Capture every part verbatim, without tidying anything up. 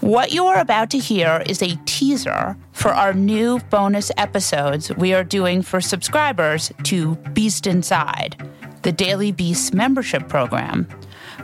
What you are about to hear is a teaser for our new bonus episodes we are doing for subscribers to Beast Inside, the Daily Beast membership program.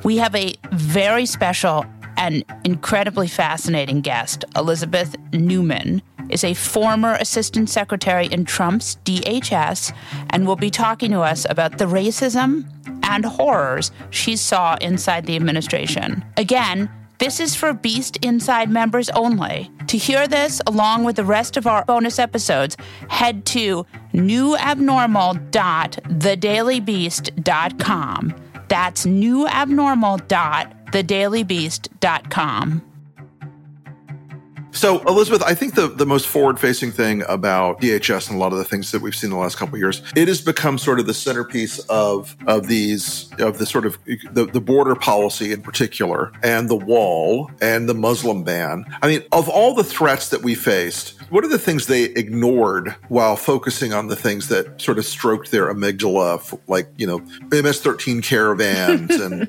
We have a very special and incredibly fascinating guest. Elizabeth Neumann is a former assistant secretary in Trump's D H S and will be talking to us about the racism and horrors she saw inside the administration. Again, this is for Beast Inside members only. To hear this, along with the rest of our bonus episodes, head to new abnormal dot the daily beast dot com. That's new abnormal dot the daily beast dot com. So, Elizabeth, I think the, the most forward-facing thing about D H S and a lot of the things that we've seen in the last couple of years, it has become sort of the centerpiece of of these of the sort of the, the border policy in particular, and the wall and the Muslim ban. I mean, of all the threats that we faced, what are the things they ignored while focusing on the things that sort of stroked their amygdala, like, you know, M S thirteen caravans and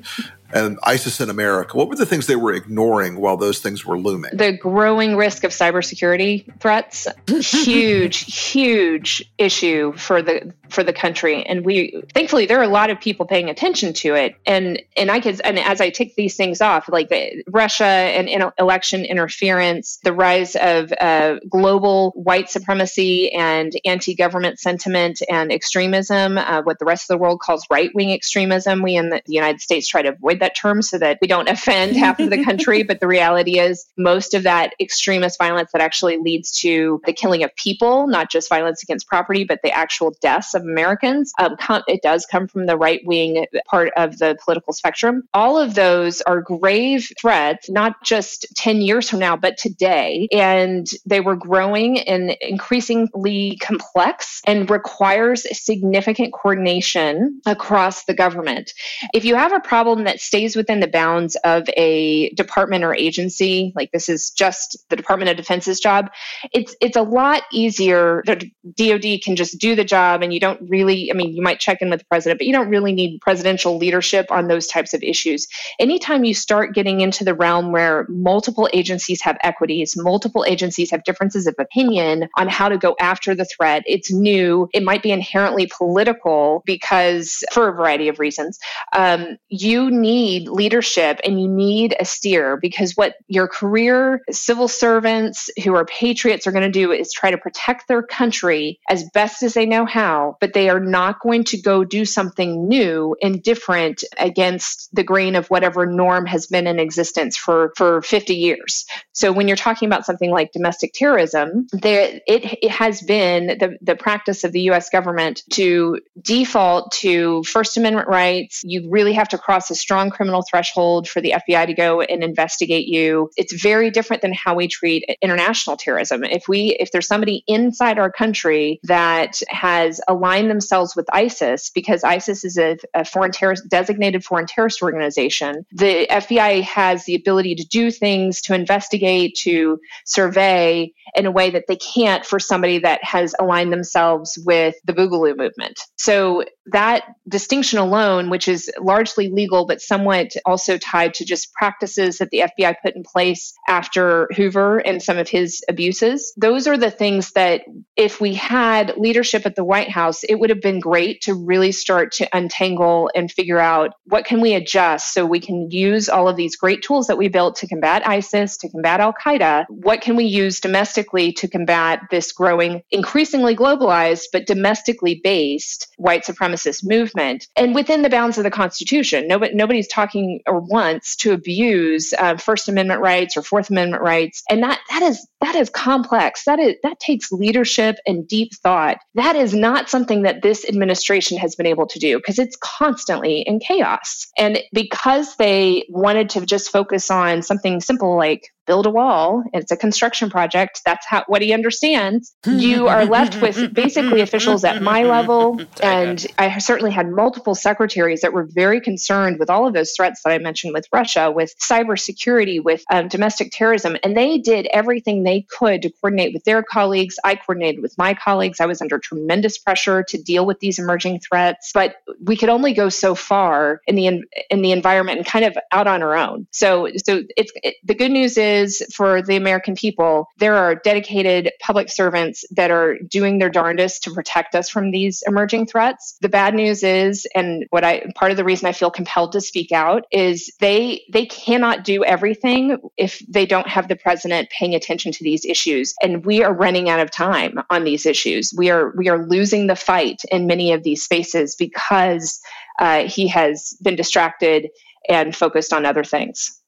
and ISIS in America? What were the things they were ignoring while those things were looming? The growing risk of cybersecurity threats, huge, huge issue for the for the country. And we thankfully there are a lot of people paying attention to it. And and I could and as I tick these things off, like the Russia and in, election interference, the rise of uh, global white supremacy and anti-government sentiment and extremism, uh, what the rest of the world calls right-wing extremism. We in the, the United States try to avoid that term so that we don't offend half of the country. But the reality is most of that extremist violence that actually leads to the killing of people, not just violence against property, but the actual deaths of Americans, um, com- it does come from the right-wing part of the political spectrum. All of those are grave threats, not just ten years from now, but today. And they were growing and increasingly complex and requires significant coordination across the government. If you have a problem that stays within the bounds of a department or agency, like this is just the Department of Defense's job, it's it's a lot easier. The D O D can just do the job, and you don't really, I mean, you might check in with the president, but you don't really need presidential leadership on those types of issues. Anytime you start getting into the realm where multiple agencies have equities, multiple agencies have differences of opinion on how to go after the threat, it's new, it might be inherently political because for a variety of reasons, um, you need leadership and you need a steer, because what your career civil servants who are patriots are going to do is try to protect their country as best as they know how, but they are not going to go do something new and different against the grain of whatever norm has been in existence for, for fifty years. So when you're talking about something like domestic terrorism, there, it, it has been the, the practice of the U S government to default to First Amendment rights. You really have to cross a strong criminal threshold for the F B I to go and investigate you. It's very different than how we treat international terrorism. If we, if there's somebody inside our country that has aligned themselves with ISIS, because ISIS is a, a foreign terrorist, designated foreign terrorist organization, the F B I has the ability to do things, to investigate, to survey in a way that they can't for somebody that has aligned themselves with the Boogaloo movement. So that distinction alone, which is largely legal, but somewhat also tied to just practices that the F B I put in place after Hoover and some of his abuses. Those are the things that if we had leadership at the White House, it would have been great to really start to untangle and figure out what can we adjust so we can use all of these great tools that we built to combat ISIS, to combat Al-Qaeda. What can we use domestically to combat this growing, increasingly globalized, but domestically based white supremacist movement? And within the bounds of the Constitution, nobody, nobody's talking or wants to abuse uh, First Amendment rights or Fourth Amendment rights. And that that is that is complex. That is that takes leadership and deep thought. That is not something that this administration has been able to do, because it's constantly in chaos. And because they wanted to just focus on something simple like build a wall, it's a construction project, that's how what he understands, you are left with basically officials at my level. And I certainly had multiple secretaries that were very concerned with all of those threats that I mentioned, with Russia, with cybersecurity, with um, domestic terrorism. And they did everything they could to coordinate with their colleagues. I coordinated with my colleagues. I was under tremendous pressure to deal with these emerging threats, but we could only go so far in the in the environment and kind of out on our own. So so it's it, the good news is is for the American people. There are dedicated public servants that are doing their darndest to protect us from these emerging threats. The bad news is, and what I part of the reason I feel compelled to speak out is they they cannot do everything if they don't have the president paying attention to these issues. And we are running out of time on these issues. We are we are losing the fight in many of these spaces because uh, he has been distracted and focused on other things.